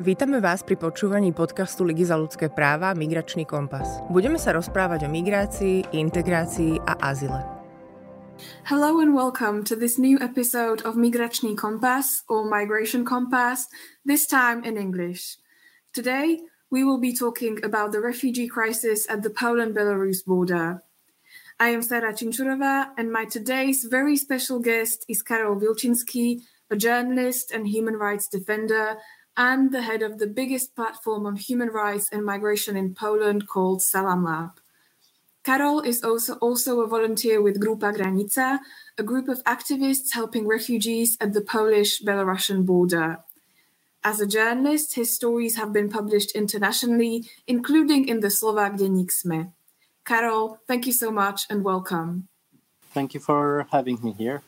Vítame vás pri počúvaní podcastu Ligy za ľudské práva Migračný kompas. Budeme sa rozprávať o migrácii, integrácii a azyle. Hello and welcome to this new episode of Migračný kompas or Migration Compass, this time in English. Today we will be talking about the refugee crisis at the Poland-Belarus border. I am Sarah Chinčurova and my today's very special guest is Karol Wilczyński, a journalist and human rights defender, and the head of the biggest platform on human rights and migration in Poland called Salam Lab. Karol is also a volunteer with Grupa Granica, a group of activists helping refugees at the Polish-Belarusian border. As a journalist, his stories have been published internationally, including in the Slovak Denník Sme. Karol, thank you so much and welcome. Thank you for having me here.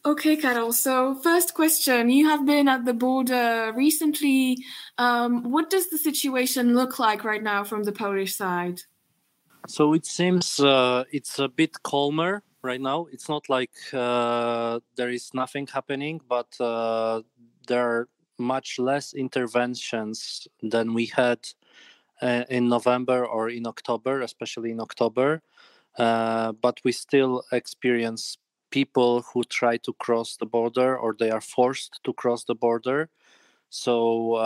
Okay, Karol, so first question, you have been at the border recently. What does the situation look like right now from the Polish side? So it seems it's a bit calmer right now. It's not like there is nothing happening, but there are much less interventions than we had in November or in October, especially in October. But we still experience people who try to cross the border or they are forced to cross the border. So,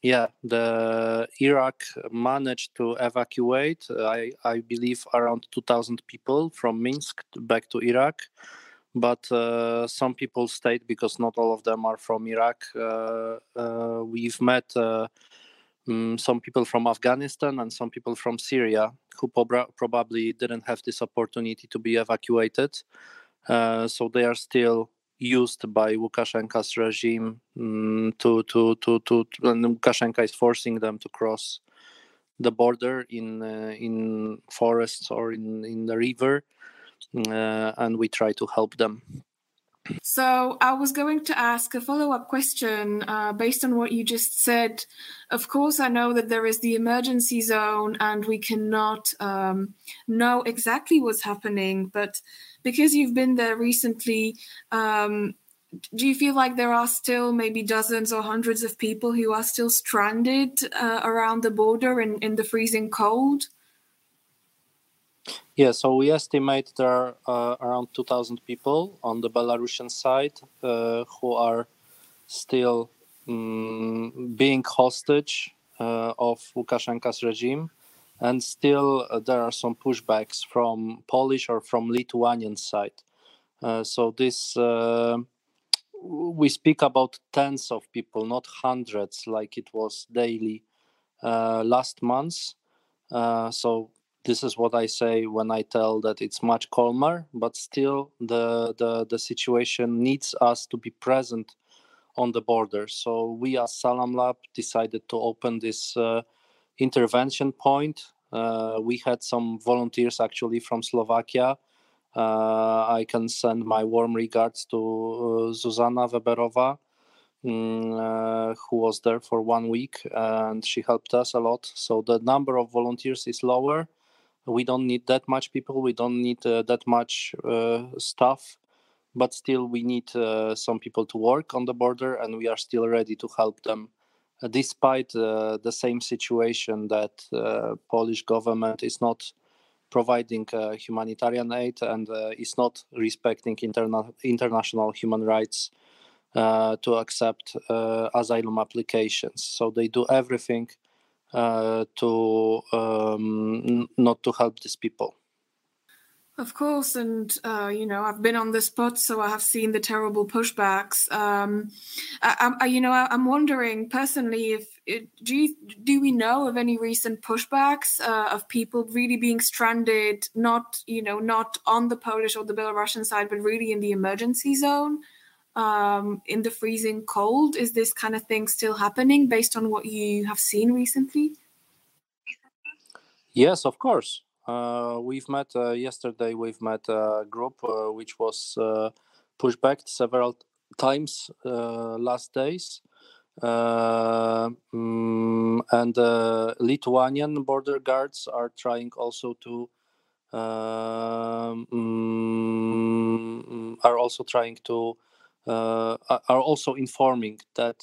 the Iraq managed to evacuate, I believe, around 2,000 people from Minsk back to Iraq. But some people stayed because not all of them are from Iraq. We've met some people from Afghanistan and some people from Syria who probably didn't have this opportunity to be evacuated. So they are still used by Lukashenka's regime and Lukashenka is forcing them to cross the border in forests or in the river, and we try to help them. So I was going to ask a follow-up question based on what you just said. Of course, I know that there is the emergency zone and we cannot know exactly what's happening, but because you've been there recently, do you feel like there are still maybe dozens or hundreds of people who are still stranded around the border in the freezing cold? Yeah, so we estimate there are around 2,000 people on the Belarusian side who are still being hostage of Lukashenka's regime. And still there are some pushbacks from Polish or from Lithuanian side. So this, we speak about tens of people, not hundreds like it was daily last month. So this is what I say when I tell that it's much calmer, but still the situation needs us to be present on the border. So we as Salam Lab decided to open this intervention point. We had some volunteers actually from Slovakia. I can send my warm regards to Zuzana Weberova, who was there for 1 week and she helped us a lot. So the number of volunteers is lower. We don't need that much people. We don't need that much staff, but still we need some people to work on the border, and we are still ready to help them, despite the same situation that Polish government is not providing humanitarian aid and is not respecting international human rights to accept asylum applications. So they do everything not to help these people. Of course, and I've been on the spot, so I have seen the terrible pushbacks. I'm wondering personally if do we know of any recent pushbacks of people really being stranded, not on the Polish or the Belarusian side, but really in the emergency zone, in the freezing cold? Is this kind of thing still happening based on what you have seen recently? Yes, of course. Yesterday we've met a group which was pushed back several times last days. And Lithuanian border guards are trying also to are also informing that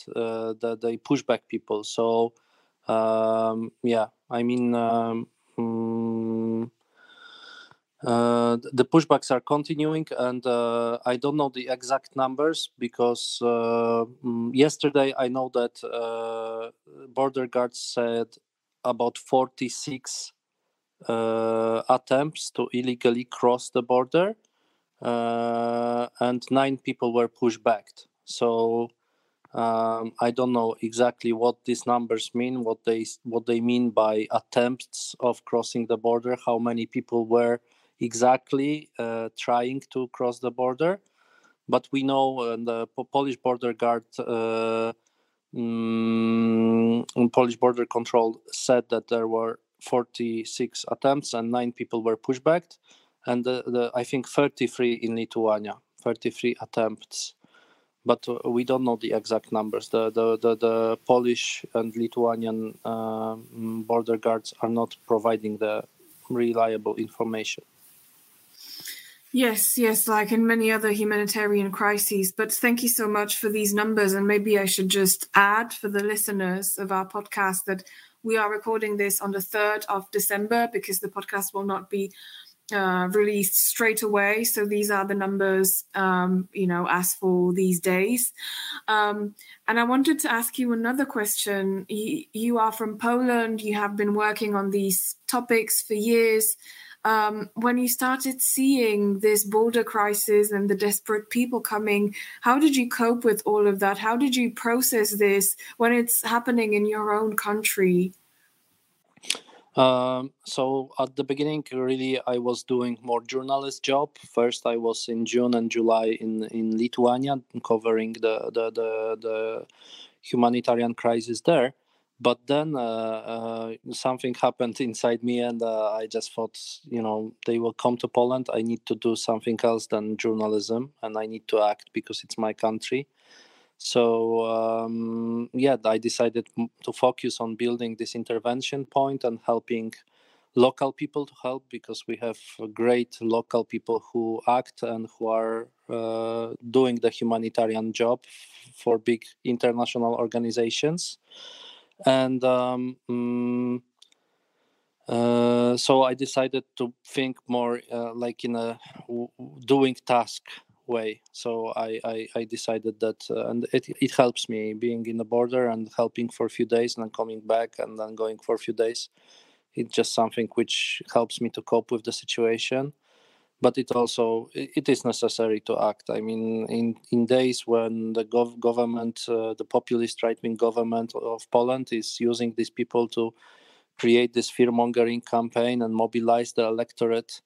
they push back people. So the pushbacks are continuing, and I don't know the exact numbers because yesterday I know that border guards said about 46 attempts to illegally cross the border, and 9 people were pushed back. So I don't know exactly what these numbers mean, what they mean by attempts of crossing the border, how many people were exactly trying to cross the border. But we know the Polish border guard, Polish border control said that there were 46 attempts and 9 people were pushed back, and I think 33 in Lithuania, 33 attempts. But we don't know the exact numbers. The Polish and Lithuanian border guards are not providing the reliable information. Yes, like in many other humanitarian crises. But thank you so much for these numbers. And maybe I should just add for the listeners of our podcast that we are recording this on the 3rd of December because the podcast will not be released straight away. So these are the numbers, as for these days. And I wanted to ask you another question. You are from Poland. You have been working on these topics for years. When you started seeing this border crisis and the desperate people coming, how did you cope with all of that? How did you process this when it's happening in your own country? So at the beginning, really, I was doing more journalist job. First, I was in June and July in Lithuania, covering the humanitarian crisis there. But then something happened inside me, and I just thought, they will come to Poland. I need to do something else than journalism, and I need to act because it's my country. So, I decided to focus on building this intervention point and helping local people to help, because we have great local people who act and who are doing the humanitarian job for big international organizations. And so I decided to think more like in a doing task way. So I decided that, and it helps me being in the border and helping for a few days and then coming back and then going for a few days. It's just something which helps me to cope with the situation. But it also, it is necessary to act. I mean, in days when the government, the populist right-wing government of Poland is using these people to create this fear-mongering campaign and mobilize the electorate,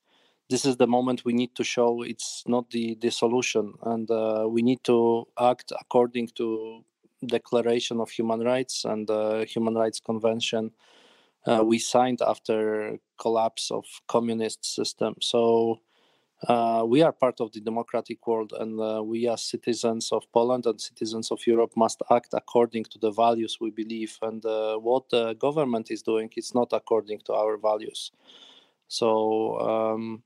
this is the moment we need to show it's not the solution. And we need to act according to Declaration of Human Rights and the Human Rights Convention we signed after collapse of communist system. So we are part of the democratic world, and we as citizens of Poland and citizens of Europe must act according to the values we believe. And what the government is doing, it's not according to our values. So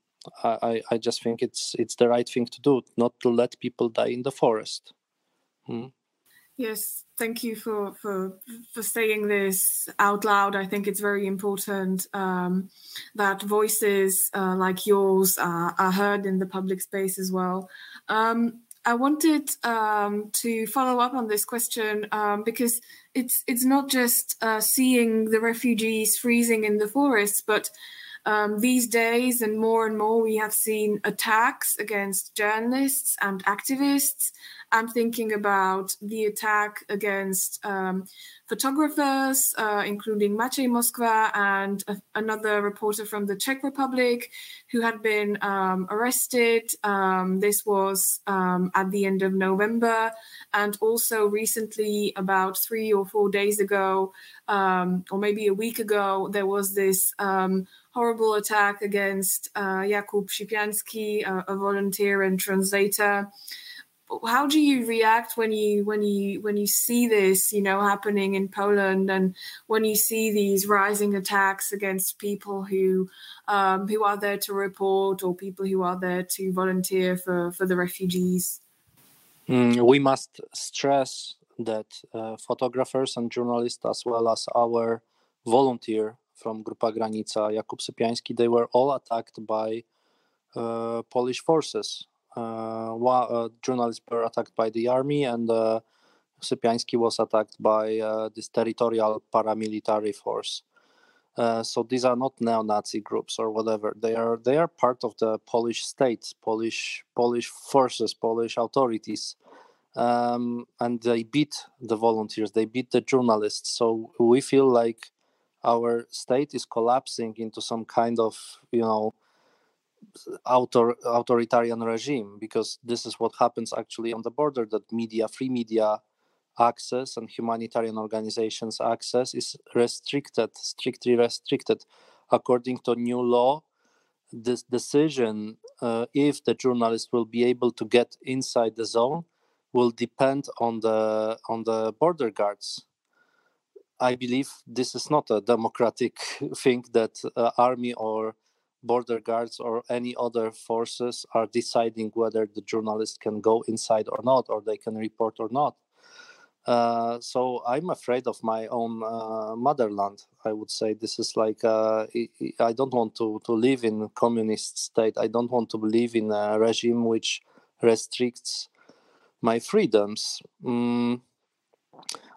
I just think it's the right thing to do, not to let people die in the forest. Yes, thank you for saying this out loud. I think it's very important that voices like yours are heard in the public space as well. I wanted to follow up on this question because it's not just seeing the refugees freezing in the forests, but these days and more we have seen attacks against journalists and activists. I'm thinking about the attack against photographers, including Maciej Moskva and another reporter from the Czech Republic who had been arrested. This was at the end of November, and also recently, about 3 or 4 days ago, or maybe a week ago, there was this horrible attack against Jakub Sypiański, a volunteer and translator. How do you react when you see this, happening in Poland, and when you see these rising attacks against people who are there to report or people who are there to volunteer for the refugees? We must stress that photographers and journalists, as well as our volunteer from Grupa Granica, Jakub Sypiański, they were all attacked by Polish forces. Journalists were attacked by the army, and Sypiański was attacked by this territorial paramilitary force. So these are not neo-Nazi groups or whatever. They are part of the Polish state, Polish forces, Polish authorities, and they beat the volunteers. They beat the journalists. So we feel like our state is collapsing into some kind of, authoritarian regime, because this is what happens actually on the border, that media, free media access and humanitarian organizations access is strictly restricted. According to new law, this decision if the journalist will be able to get inside the zone will depend on the border guards. I believe this is not a democratic thing, that army or border guards or any other forces are deciding whether the journalist can go inside or not, or they can report or not. So I'm afraid of my own motherland. I would say this is like, I don't want to live in a communist state. I don't want to live in a regime which restricts my freedoms.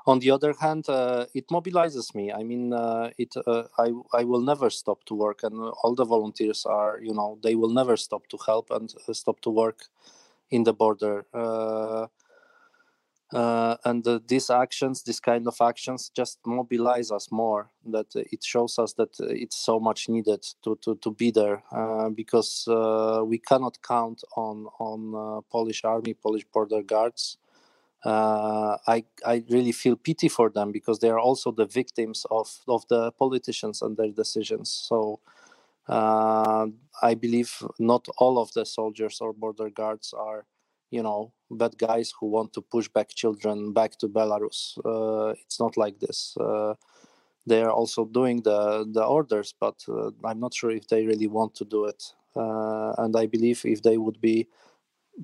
On the other hand, it mobilizes me. I mean, I will never stop to work, and all the volunteers are, they will never stop to help and stop to work in the border. These kind of actions just mobilize us more, that it shows us that it's so much needed to be there, because we cannot count on Polish army, Polish border guards. I really feel pity for them, because they are also the victims of the politicians and their decisions. So I believe not all of the soldiers or border guards are, bad guys who want to push back children back to Belarus. It's not like this. They are also doing the orders, but I'm not sure if they really want to do it. And I believe if they would be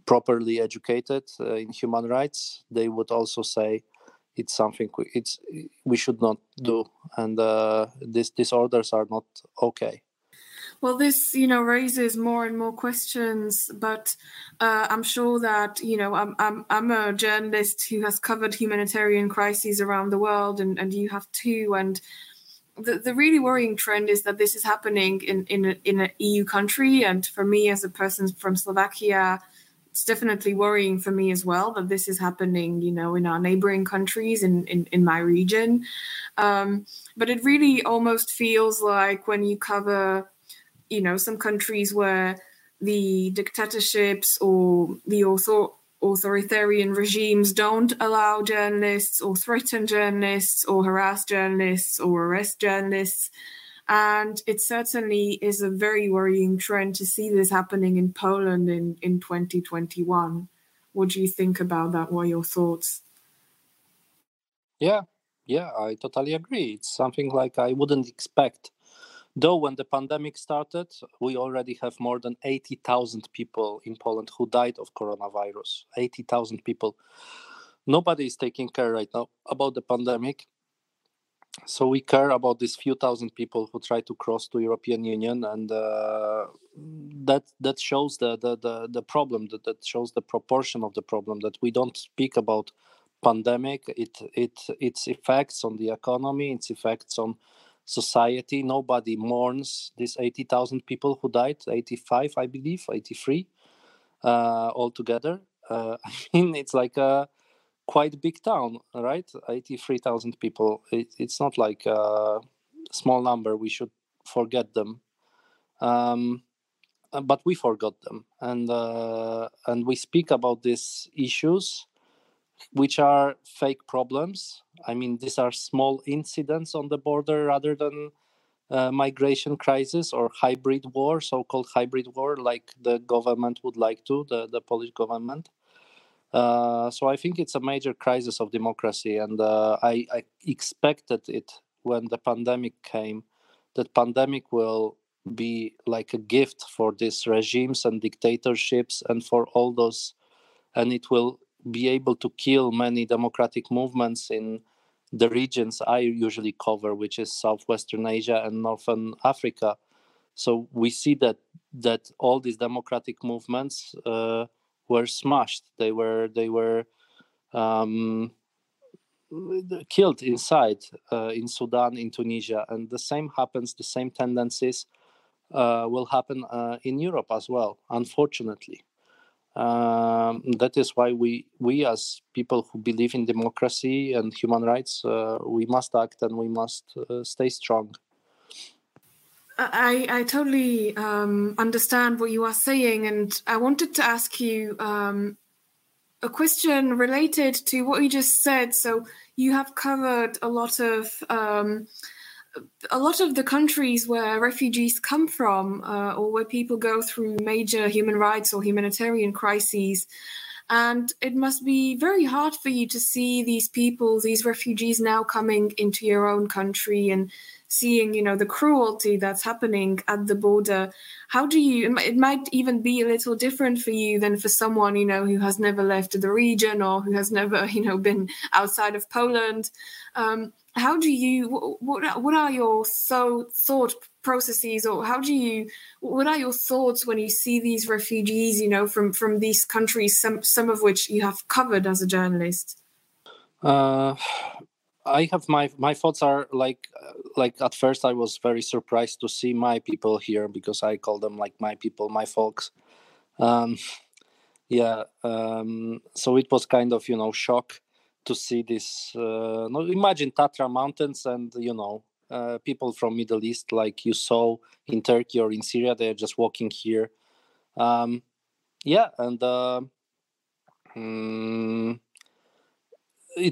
properly educated in human rights, they would also say it's something we should not do, and these orders are not okay. Well, this raises more and more questions, but I'm sure that I'm a journalist who has covered humanitarian crises around the world, and you have too, and the really worrying trend is that this is happening in an EU country, and for me as a person from Slovakia, it's definitely worrying for me as well that this is happening, in our neighboring countries, in my region. But it really almost feels like when you cover, some countries where the dictatorships or the authoritarian regimes don't allow journalists or threaten journalists or harass journalists or arrest journalists. And it certainly is a very worrying trend to see this happening in Poland in 2021. What do you think about that? What are your thoughts? Yeah, I totally agree. It's something like I wouldn't expect. Though when the pandemic started, we already have more than 80,000 people in Poland who died of coronavirus. 80,000 people. Nobody is taking care right now about the pandemic. So we care about these few thousand people who try to cross to European Union, and that shows the problem, that shows the proportion of the problem, that we don't speak about pandemic, its effects on the economy, its effects on society. Nobody mourns these 80,000 people who died, 85, I believe, 83 altogether. I mean, it's like a quite big town, right? 83,000 people. It's not like a small number. We should forget them, but we forgot them, and we speak about these issues, which are fake problems. I mean, these are small incidents on the border rather than migration crisis or hybrid war, so-called hybrid war, like the government would like to, the Polish government. So I think it's a major crisis of democracy, and I expected it when the pandemic came, that pandemic will be like a gift for these regimes and dictatorships and for all those, and it will be able to kill many democratic movements in the regions I usually cover, which is Southwestern Asia and Northern Africa. So we see that all these democratic movements were smashed. They were killed inside in Sudan, in Tunisia, and the same happens. The same tendencies will happen in Europe as well. Unfortunately, that is why we as people who believe in democracy and human rights, we must act and we must stay strong. I totally understand what you are saying, and I wanted to ask you a question related to what you just said. So you have covered a lot of the countries where refugees come from, or where people go through major human rights or humanitarian crises. And it must be very hard for you to see these people, these refugees now coming into your own country and seeing, you know, the cruelty that's happening at the border. How do you, it might even be a little different for you than for someone, you know, who has never left the region or who has never, you know, been outside of Poland. How do you, what are your thought processes, or how do you, what are your thoughts when you see these refugees, you know, from these countries, some of which you have covered as a journalist? I have my thoughts are like at first I was very surprised to see my people here, because I call them like my people, my folks. So it was kind of, you know, shock to see this. Imagine Tatra Mountains and, you know, people from Middle East like you saw in Turkey or in Syria, they're just walking here. It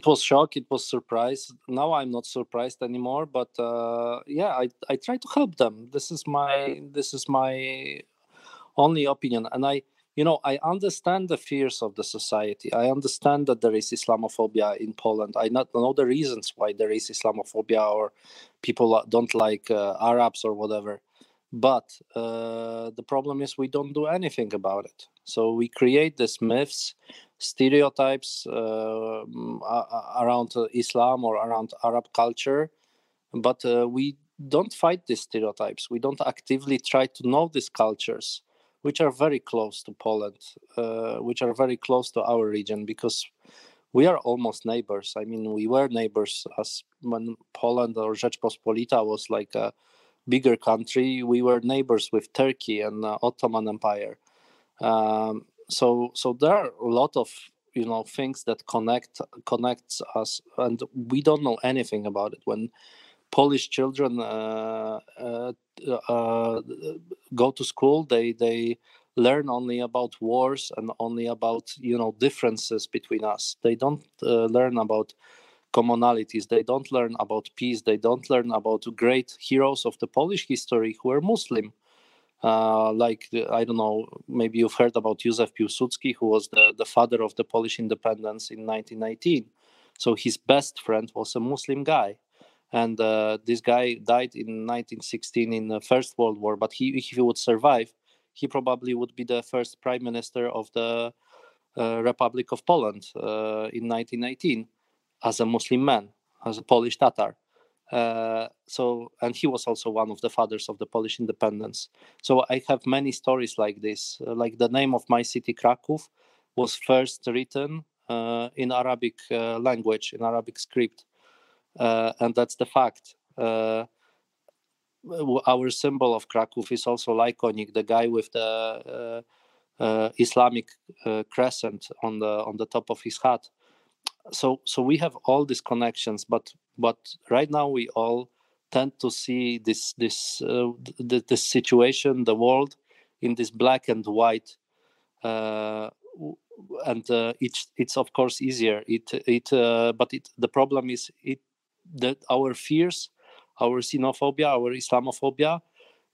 was shock, it was surprise. Now I'm not surprised anymore, but I try to help them. This is my only opinion. And I understand the fears of the society. I understand that there is Islamophobia in Poland. I not know the reasons why there is Islamophobia, or people don't like Arabs or whatever. But the problem is we don't do anything about it. So we create these myths, stereotypes around Islam or around Arab culture. But we don't fight these stereotypes. We don't actively try to know these cultures, which are very close to Poland, which are very close to our region, because we are almost neighbors. I mean, we were neighbors as when Poland or Rzeczpospolita was like a bigger country. We were neighbors with Turkey and the Ottoman Empire. So there are a lot of, you know, things that connects us, and we don't know anything about it. When Polish children go to school, they learn only about wars and only about, you know, differences between us. They don't learn about commonalities. They don't learn about peace. They don't learn about great heroes of the Polish history who are Muslim. Like, I don't know, maybe you've heard about Józef Piłsudski, who was the father of the Polish independence in 1918. So his best friend was a Muslim guy. And this guy died in 1916 in the First World War. But if he would survive, he probably would be the first prime minister of the Republic of Poland in 1918 as a Muslim man, as a Polish Tatar. And he was also one of the fathers of the Polish independence. So I have many stories like this. Like the name of my city, Kraków, was first written in Arabic language, in Arabic script. And that's the fact. Our symbol of Kraków is also iconic, the guy with the Islamic crescent on the top of his hat. So we have all these connections, but right now we all tend to see this situation, the world, in this black and white. It's of course easier. The problem is that our fears, our xenophobia, our Islamophobia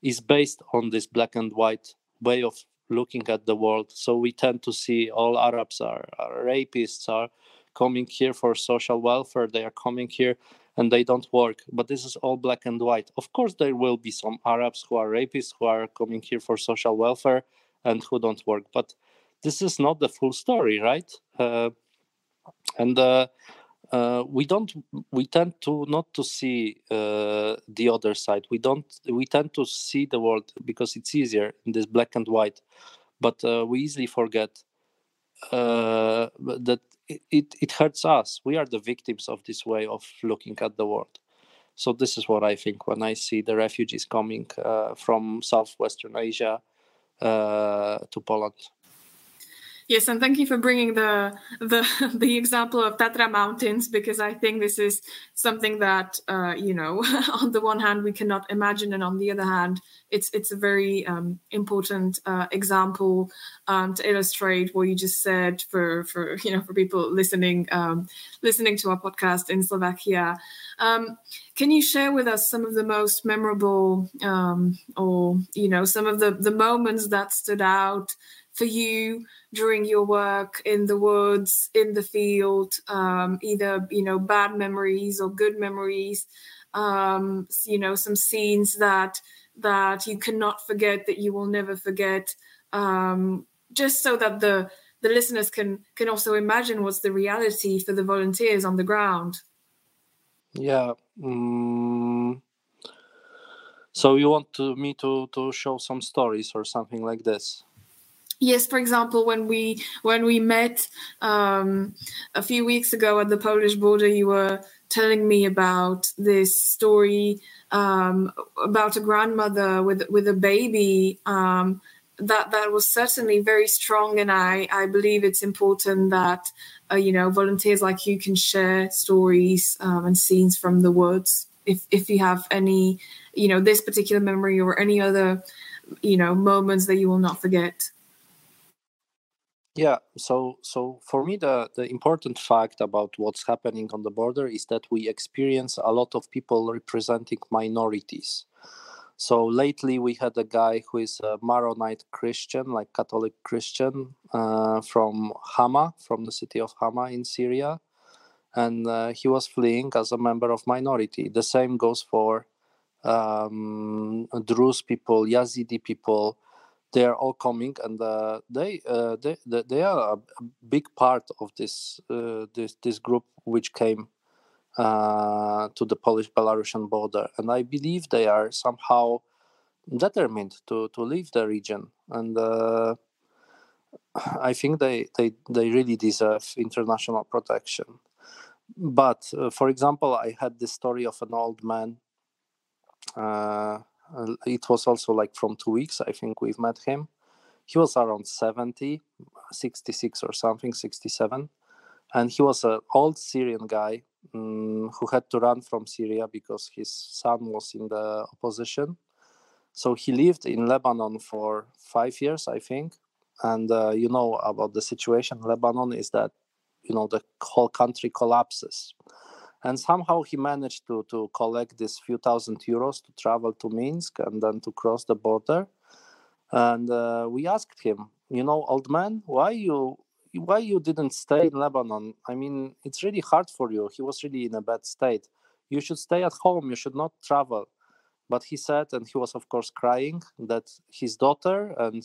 is based on this black and white way of looking at the world. So we tend to see all Arabs are rapists, are coming here for social welfare, they are coming here and they don't work. But this is all black and white. Of course, there will be some Arabs who are rapists, who are coming here for social welfare and who don't work. But this is not the full story, right? And we tend to not to see the other side. We tend to see the world because it's easier in this black and white, but we easily forget that it hurts us. We are the victims of this way of looking at the world. So this is what I think when I see the refugees coming from Southwestern Asia to Poland. Yes, and thank you for bringing the example of Tatra Mountains, because I think this is something that, on the one hand, we cannot imagine, and on the other hand, it's a very important example to illustrate what you just said for people listening to our podcast in Slovakia. Can you share with us some of the most memorable or some of the moments that stood out for you during your work in the woods, in the field, either bad memories or good memories, some scenes that you cannot forget, that you will never forget, just so that the listeners can also imagine what's the reality for the volunteers on the ground? Yeah. So you want me to show some stories or something like this? Yes, for example, when we met a few weeks ago at the Polish border, you were telling me about this story about a grandmother with a baby that was certainly very strong, and I believe it's important that volunteers like you can share stories and scenes from the woods. If you have any this particular memory or any other moments that you will not forget. Yeah, so for me, the important fact about what's happening on the border is that we experience a lot of people representing minorities. So lately we had a guy who is a Maronite Christian, like Catholic Christian, from the city of Hama in Syria. And he was fleeing as a member of minority. The same goes for Druze people, Yazidi people. They are all coming, and they are a big part of this group which came to the Polish-Belarusian border, and I believe they are somehow determined to leave the region, and I think they really deserve international protection. But for example, I had this story of an old man. It was also like from 2 weeks, I think we've met him. He was around 70, 66 or something, 67. And he was an old Syrian guy who had to run from Syria because his son was in the opposition. So he lived in Lebanon for 5 years, I think. And about the situation in Lebanon is that, the whole country collapses. And somehow he managed to collect this few thousand euros to travel to Minsk and then to cross the border. And we asked him, old man, why you didn't stay in Lebanon? I mean, it's really hard for you. He was really in a bad state. You should stay at home. You should not travel. But he said, and he was, of course, crying, that his daughter, and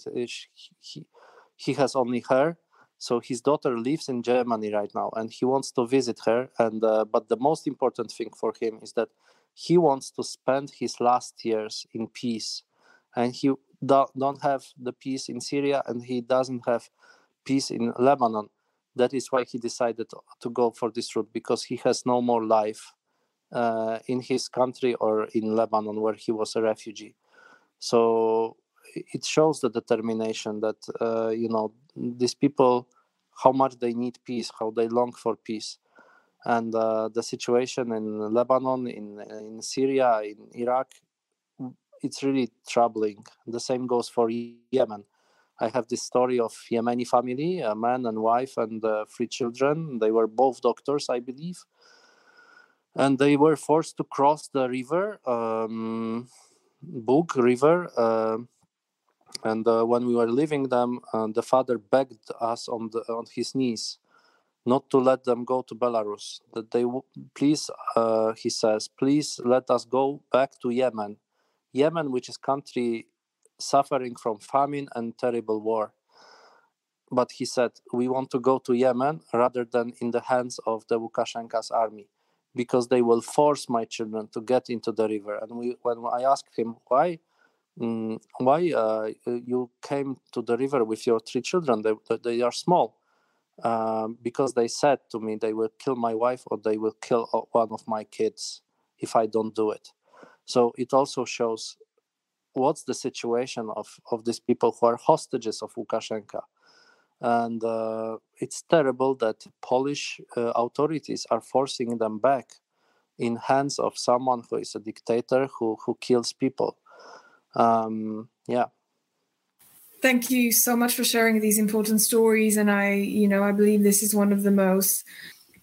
he has only her, so his daughter lives in Germany right now, and he wants to visit her. And but the most important thing for him is that he wants to spend his last years in peace. And he don't have the peace in Syria, and he doesn't have peace in Lebanon. That is why he decided to go for this route, because he has no more life in his country or in Lebanon, where he was a refugee. So it shows the determination that, these people, how much they need peace, how they long for peace. And the situation in Lebanon, in Syria, in Iraq, it's really troubling. The same goes for Yemen. I have this story of Yemeni family, a man and wife and 3 children. They were both doctors, I believe. And they were forced to cross the river, Bug River, and when we were leaving them, the father begged us on his knees not to let them go to Belarus. That they please, he says, please let us go back to Yemen. Yemen, which is country suffering from famine and terrible war. but he said, we want to go to Yemen rather than in the hands of the Lukashenka's army, because they will force my children to get into the river. And when I asked him why you came to the river with your three children, they are small, because they said to me they will kill my wife or they will kill one of my kids if I don't do it. So it also shows what's the situation of these people who are hostages of Lukashenka. And it's terrible that Polish authorities are forcing them back in hands of someone who is a dictator who kills people. Thank you so much for sharing these important stories. And I believe this is one of the most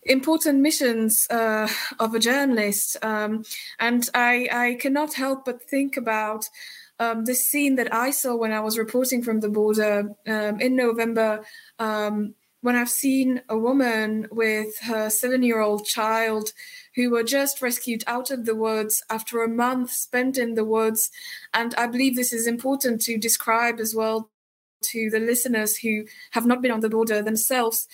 important missions of a journalist. And I cannot help but think about the scene that I saw when I was reporting from the border in November, when I've seen a woman with her 7-year-old child who were just rescued out of the woods after a month spent in the woods. And I believe this is important to describe as well to the listeners who have not been on the border themselves.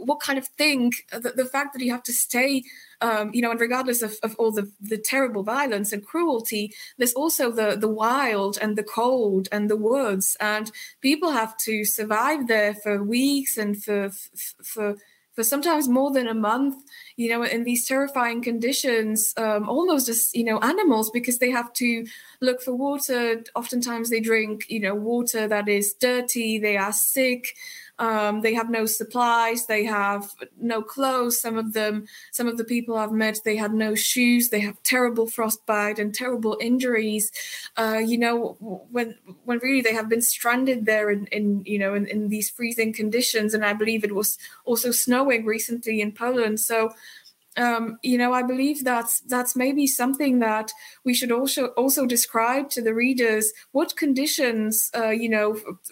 What kind of thing, the fact that you have to stay, and regardless of all the terrible violence and cruelty, there's also the wild and the cold and the woods, and people have to survive there for weeks and for sometimes more than a month, in these terrifying conditions, almost as, animals, because they have to look for water. Oftentimes they drink, water that is dirty, they are sick. They have no supplies, they have no clothes. Some of the people I've met, they had no shoes, they have terrible frostbite and terrible injuries. When really they have been stranded there in these freezing conditions. And I believe it was also snowing recently in Poland. So, I believe that's maybe something that we should also describe to the readers, what conditions,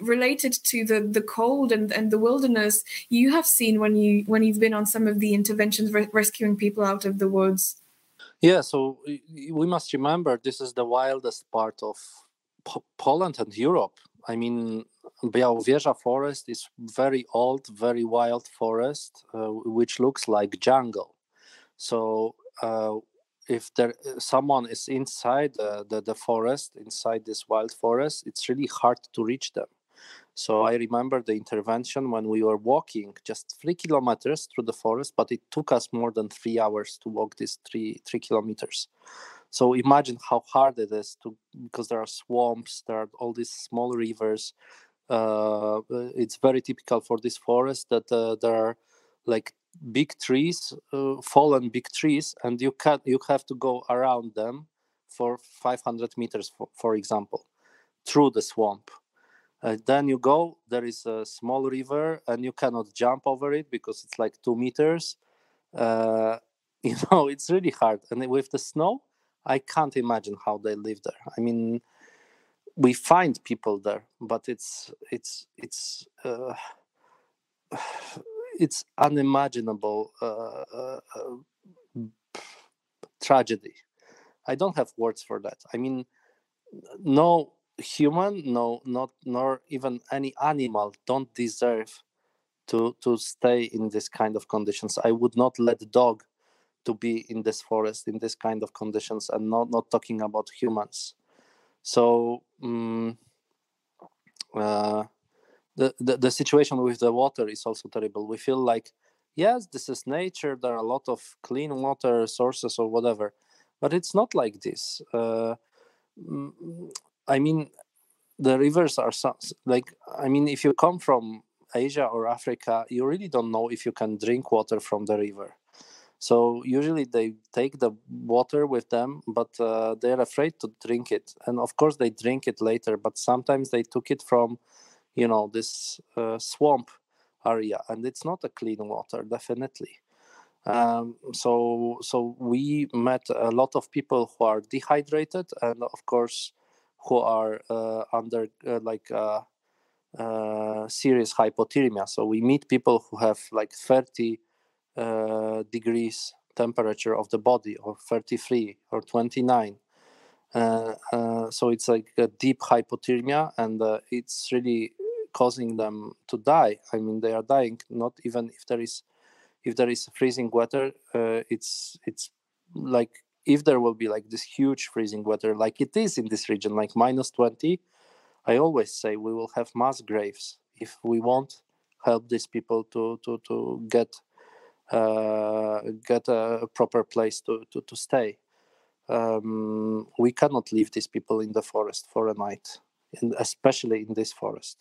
related to the cold and the wilderness you have seen when you've been on some of the interventions rescuing people out of the woods. Yeah, so we must remember this is the wildest part of Poland and Europe. I mean, Białowieża forest is very old, very wild forest, which looks like jungle. So if someone is inside the forest, inside this wild forest, it's really hard to reach them. So I remember the intervention when we were walking just 3 kilometers through the forest, but it took us more than 3 hours to walk these three kilometers. So imagine how hard it is because there are swamps, there are all these small rivers. It's very typical for this forest that there are like big trees, fallen big trees, and you have to go around them for 500 meters, for example, through the swamp. Then you go, there is a small river, and you cannot jump over it because it's like 2 meters. It's really hard. And with the snow, I can't imagine how they live there. I mean, we find people there, but it's unimaginable tragedy. I don't have words for that. I mean, no human, nor even any animal don't deserve to stay in this kind of conditions. I would not let a dog to be in this forest, in this kind of conditions, and not talking about humans. So, The situation with the water is also terrible. We feel like, yes, this is nature. There are a lot of clean water sources or whatever, but it's not like this. The rivers are if you come from Asia or Africa, you really don't know if you can drink water from the river. So usually they take the water with them, but they're afraid to drink it. And of course they drink it later, but sometimes they took it from this swamp area, and it's not a clean water, definitely. So we met a lot of people who are dehydrated, and of course, who are under serious hypothermia. So we meet people who have 30 degrees temperature of the body, or 33, or 29. So it's like a deep hypothermia, and it's really causing them to die. I mean, they are dying. Not even if there is freezing water, it's like if there will be like this huge freezing weather, like it is in this region, like -20. I always say we will have mass graves if we won't help these people to get a proper place to stay. We cannot leave these people in the forest for a night, especially in this forest.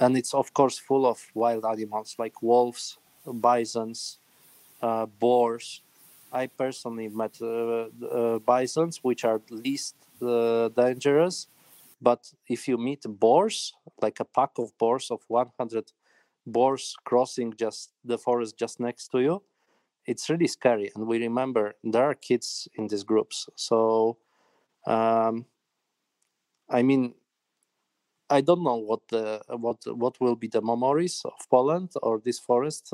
And it's of course full of wild animals like wolves, bisons, boars. I personally met bisons, which are least dangerous. But if you meet boars, like a pack of boars, of 100 boars crossing just the forest just next to you, it's really scary. And we remember there are kids in these groups. So, I mean, I don't know what will be the memories of Poland or this forest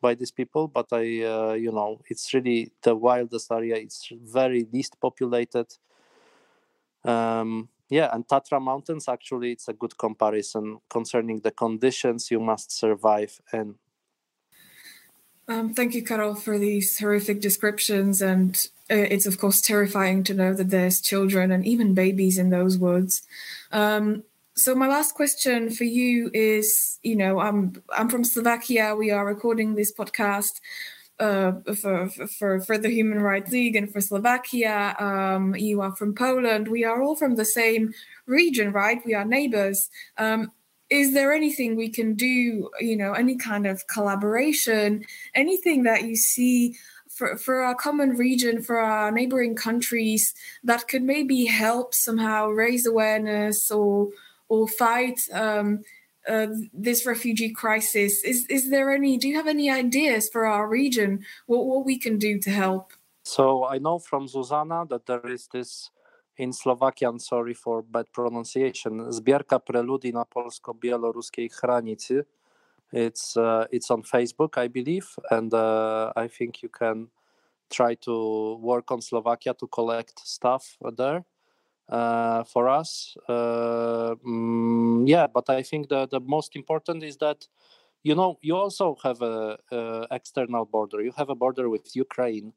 by these people. But I, you know, it's really the wildest area. It's very least populated. Yeah, and Tatra Mountains, actually, it's a good comparison concerning the conditions you must survive in. Thank you, Karol, for these horrific descriptions. And it's, of course, terrifying to know that there's children and even babies in those woods. So my last question for you is, you know, I'm from Slovakia. We are recording this podcast for the Human Rights League and for Slovakia. You are from Poland. We are all from the same region, right? We are neighbors. Is there anything we can do, you know, any kind of collaboration, anything that you see for our common region, for our neighboring countries that could maybe help somehow raise awareness or fight this refugee crisis? Is there any? Do you have any ideas for our region? What we can do to help? So I know from Zuzana that there is this in Slovakian. Sorry for bad pronunciation. Zbierka preludii na polsko-białoruskiej granicy. It's on Facebook, I believe, and I think you can try to work on Slovakia to collect stuff there. For us, yeah, but I think the most important is that, you know, you also have a external border. You have a border with Ukraine,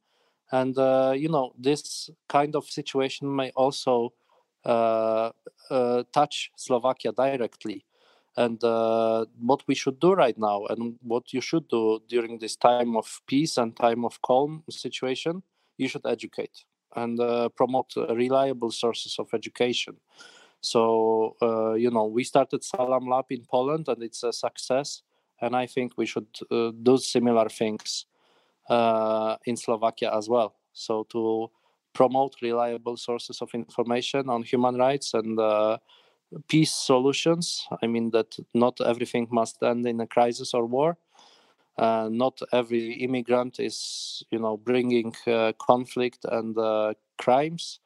and you know, this kind of situation may also touch Slovakia directly. And what we should do right now, and what you should do during this time of peace and time of calm situation, you should educate and promote reliable sources of education. So, you know, we started Salam Lab in Poland, and it's a success. And I think we should do similar things in Slovakia as well. So to promote reliable sources of information on human rights and peace solutions. I mean that not everything must end in a crisis or war. Not every immigrant is, you know, bringing conflict and crimes,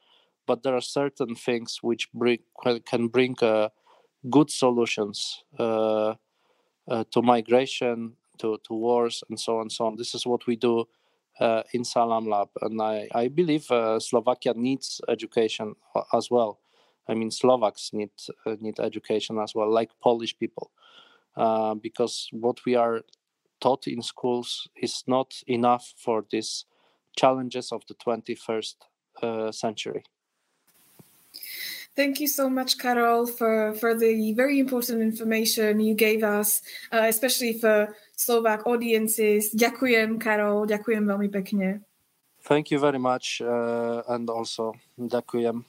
but there are certain things which can bring good solutions to migration, to wars, and so on and so on. This is what we do in Salam Lab, and I believe Slovakia needs education as well. I mean, Slovaks need education as well, like Polish people, because what we are taught in schools is not enough for these challenges of the 21st century. Thank you so much, Karol, for the very important information you gave us, especially for Slovak audiences. Ďakujem, Karol, ďakujem veľmi pekne. Thank you very much, and also ďakujem.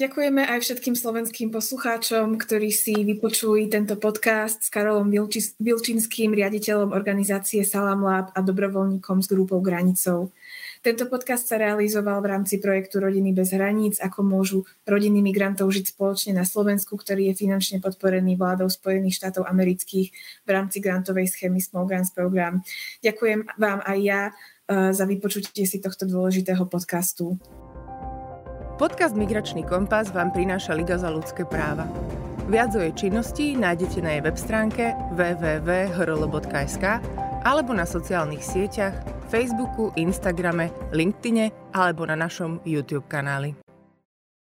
Ďakujeme aj všetkým slovenským poslucháčom, ktorí si vypočuli tento podcast s Karolom Wilčinským, riaditeľom organizácie Salam Lab a dobrovoľníkom s Grupou Granicou. Tento podcast sa realizoval v rámci projektu Rodiny bez hraníc, ako môžu rodiny migrantov žiť spoločne na Slovensku, ktorý je finančne podporený vládou Spojených štátov amerických v rámci grantovej schémy Small Grants Program. Ďakujem vám aj ja za vypočutie si tohto dôležitého podcastu. Podcast Migračný kompas vám prináša Liga za ľudské práva. Viac o jej činnosti nájdete na jej web stránke www.hrl.sk alebo na sociálnych sieťach Facebooku, Instagrame, LinkedIne alebo na našom YouTube kanáli.